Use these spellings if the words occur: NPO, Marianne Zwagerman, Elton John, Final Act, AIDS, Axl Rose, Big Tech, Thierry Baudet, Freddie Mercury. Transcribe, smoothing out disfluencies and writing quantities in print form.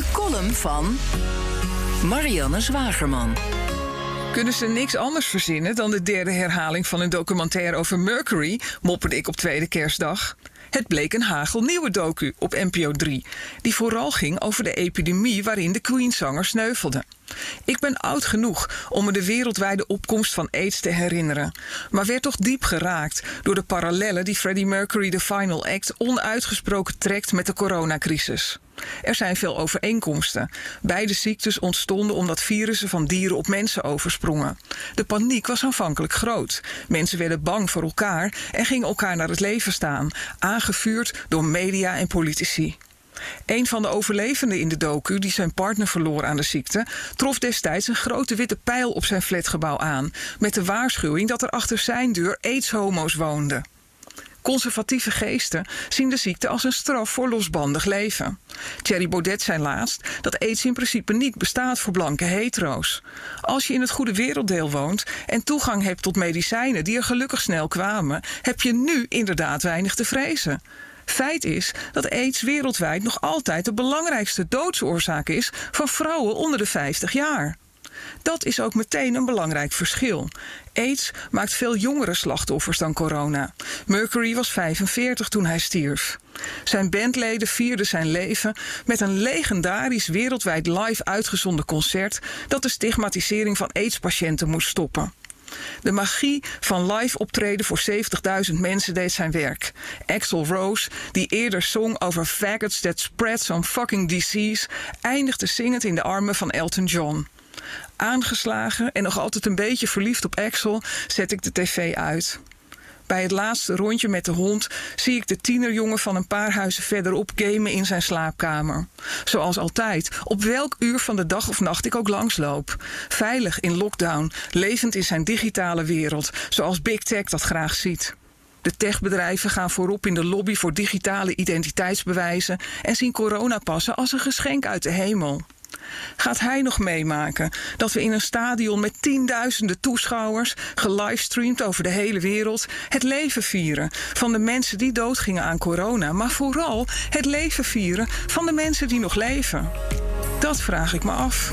De column van Marianne Zwagerman. Kunnen ze niks anders verzinnen dan de derde herhaling van een documentaire over Mercury, mopperde ik op tweede kerstdag. Het bleek een hagelnieuwe docu op NPO 3... die vooral ging over de epidemie waarin de Queenzanger sneuvelde. Ik ben oud genoeg om me de wereldwijde opkomst van AIDS te herinneren, maar werd toch diep geraakt door de parallellen die Freddie Mercury de Final Act onuitgesproken trekt met de coronacrisis. Er zijn veel overeenkomsten. Beide ziektes ontstonden omdat virussen van dieren op mensen oversprongen. De paniek was aanvankelijk groot. Mensen werden bang voor elkaar en gingen elkaar naar het leven staan, aangevuurd door media en politici. Een van de overlevenden in de docu, die zijn partner verloor aan de ziekte, trof destijds een grote witte pijl op zijn flatgebouw aan, met de waarschuwing dat er achter zijn deur aids-homo's woonden. Conservatieve geesten zien de ziekte als een straf voor losbandig leven. Thierry Baudet zei laatst dat aids in principe niet bestaat voor blanke hetero's. Als je in het goede werelddeel woont en toegang hebt tot medicijnen die er gelukkig snel kwamen, heb je nu inderdaad weinig te vrezen. Feit is dat aids wereldwijd nog altijd de belangrijkste doodsoorzaak is van vrouwen onder de 50 jaar. Dat is ook meteen een belangrijk verschil. Aids maakt veel jongere slachtoffers dan corona. Mercury was 45 toen hij stierf. Zijn bandleden vierden zijn leven met een legendarisch wereldwijd live uitgezonden concert dat de stigmatisering van AIDS-patiënten moest stoppen. De magie van live optreden voor 70.000 mensen deed zijn werk. Axl Rose, die eerder zong over faggots that spread some fucking disease, eindigde zingend in de armen van Elton John. Aangeslagen en nog altijd een beetje verliefd op Axl, zet ik de tv uit. Bij het laatste rondje met de hond zie ik de tienerjongen van een paar huizen verderop gamen in zijn slaapkamer. Zoals altijd, op welk uur van de dag of nacht ik ook langsloop. Veilig in lockdown, levend in zijn digitale wereld, zoals Big Tech dat graag ziet. De techbedrijven gaan voorop in de lobby voor digitale identiteitsbewijzen en zien coronapassen als een geschenk uit de hemel. Gaat hij nog meemaken dat we in een stadion met tienduizenden toeschouwers, gelivestreamd over de hele wereld, het leven vieren van de mensen die doodgingen aan corona, maar vooral het leven vieren van de mensen die nog leven? Dat vraag ik me af.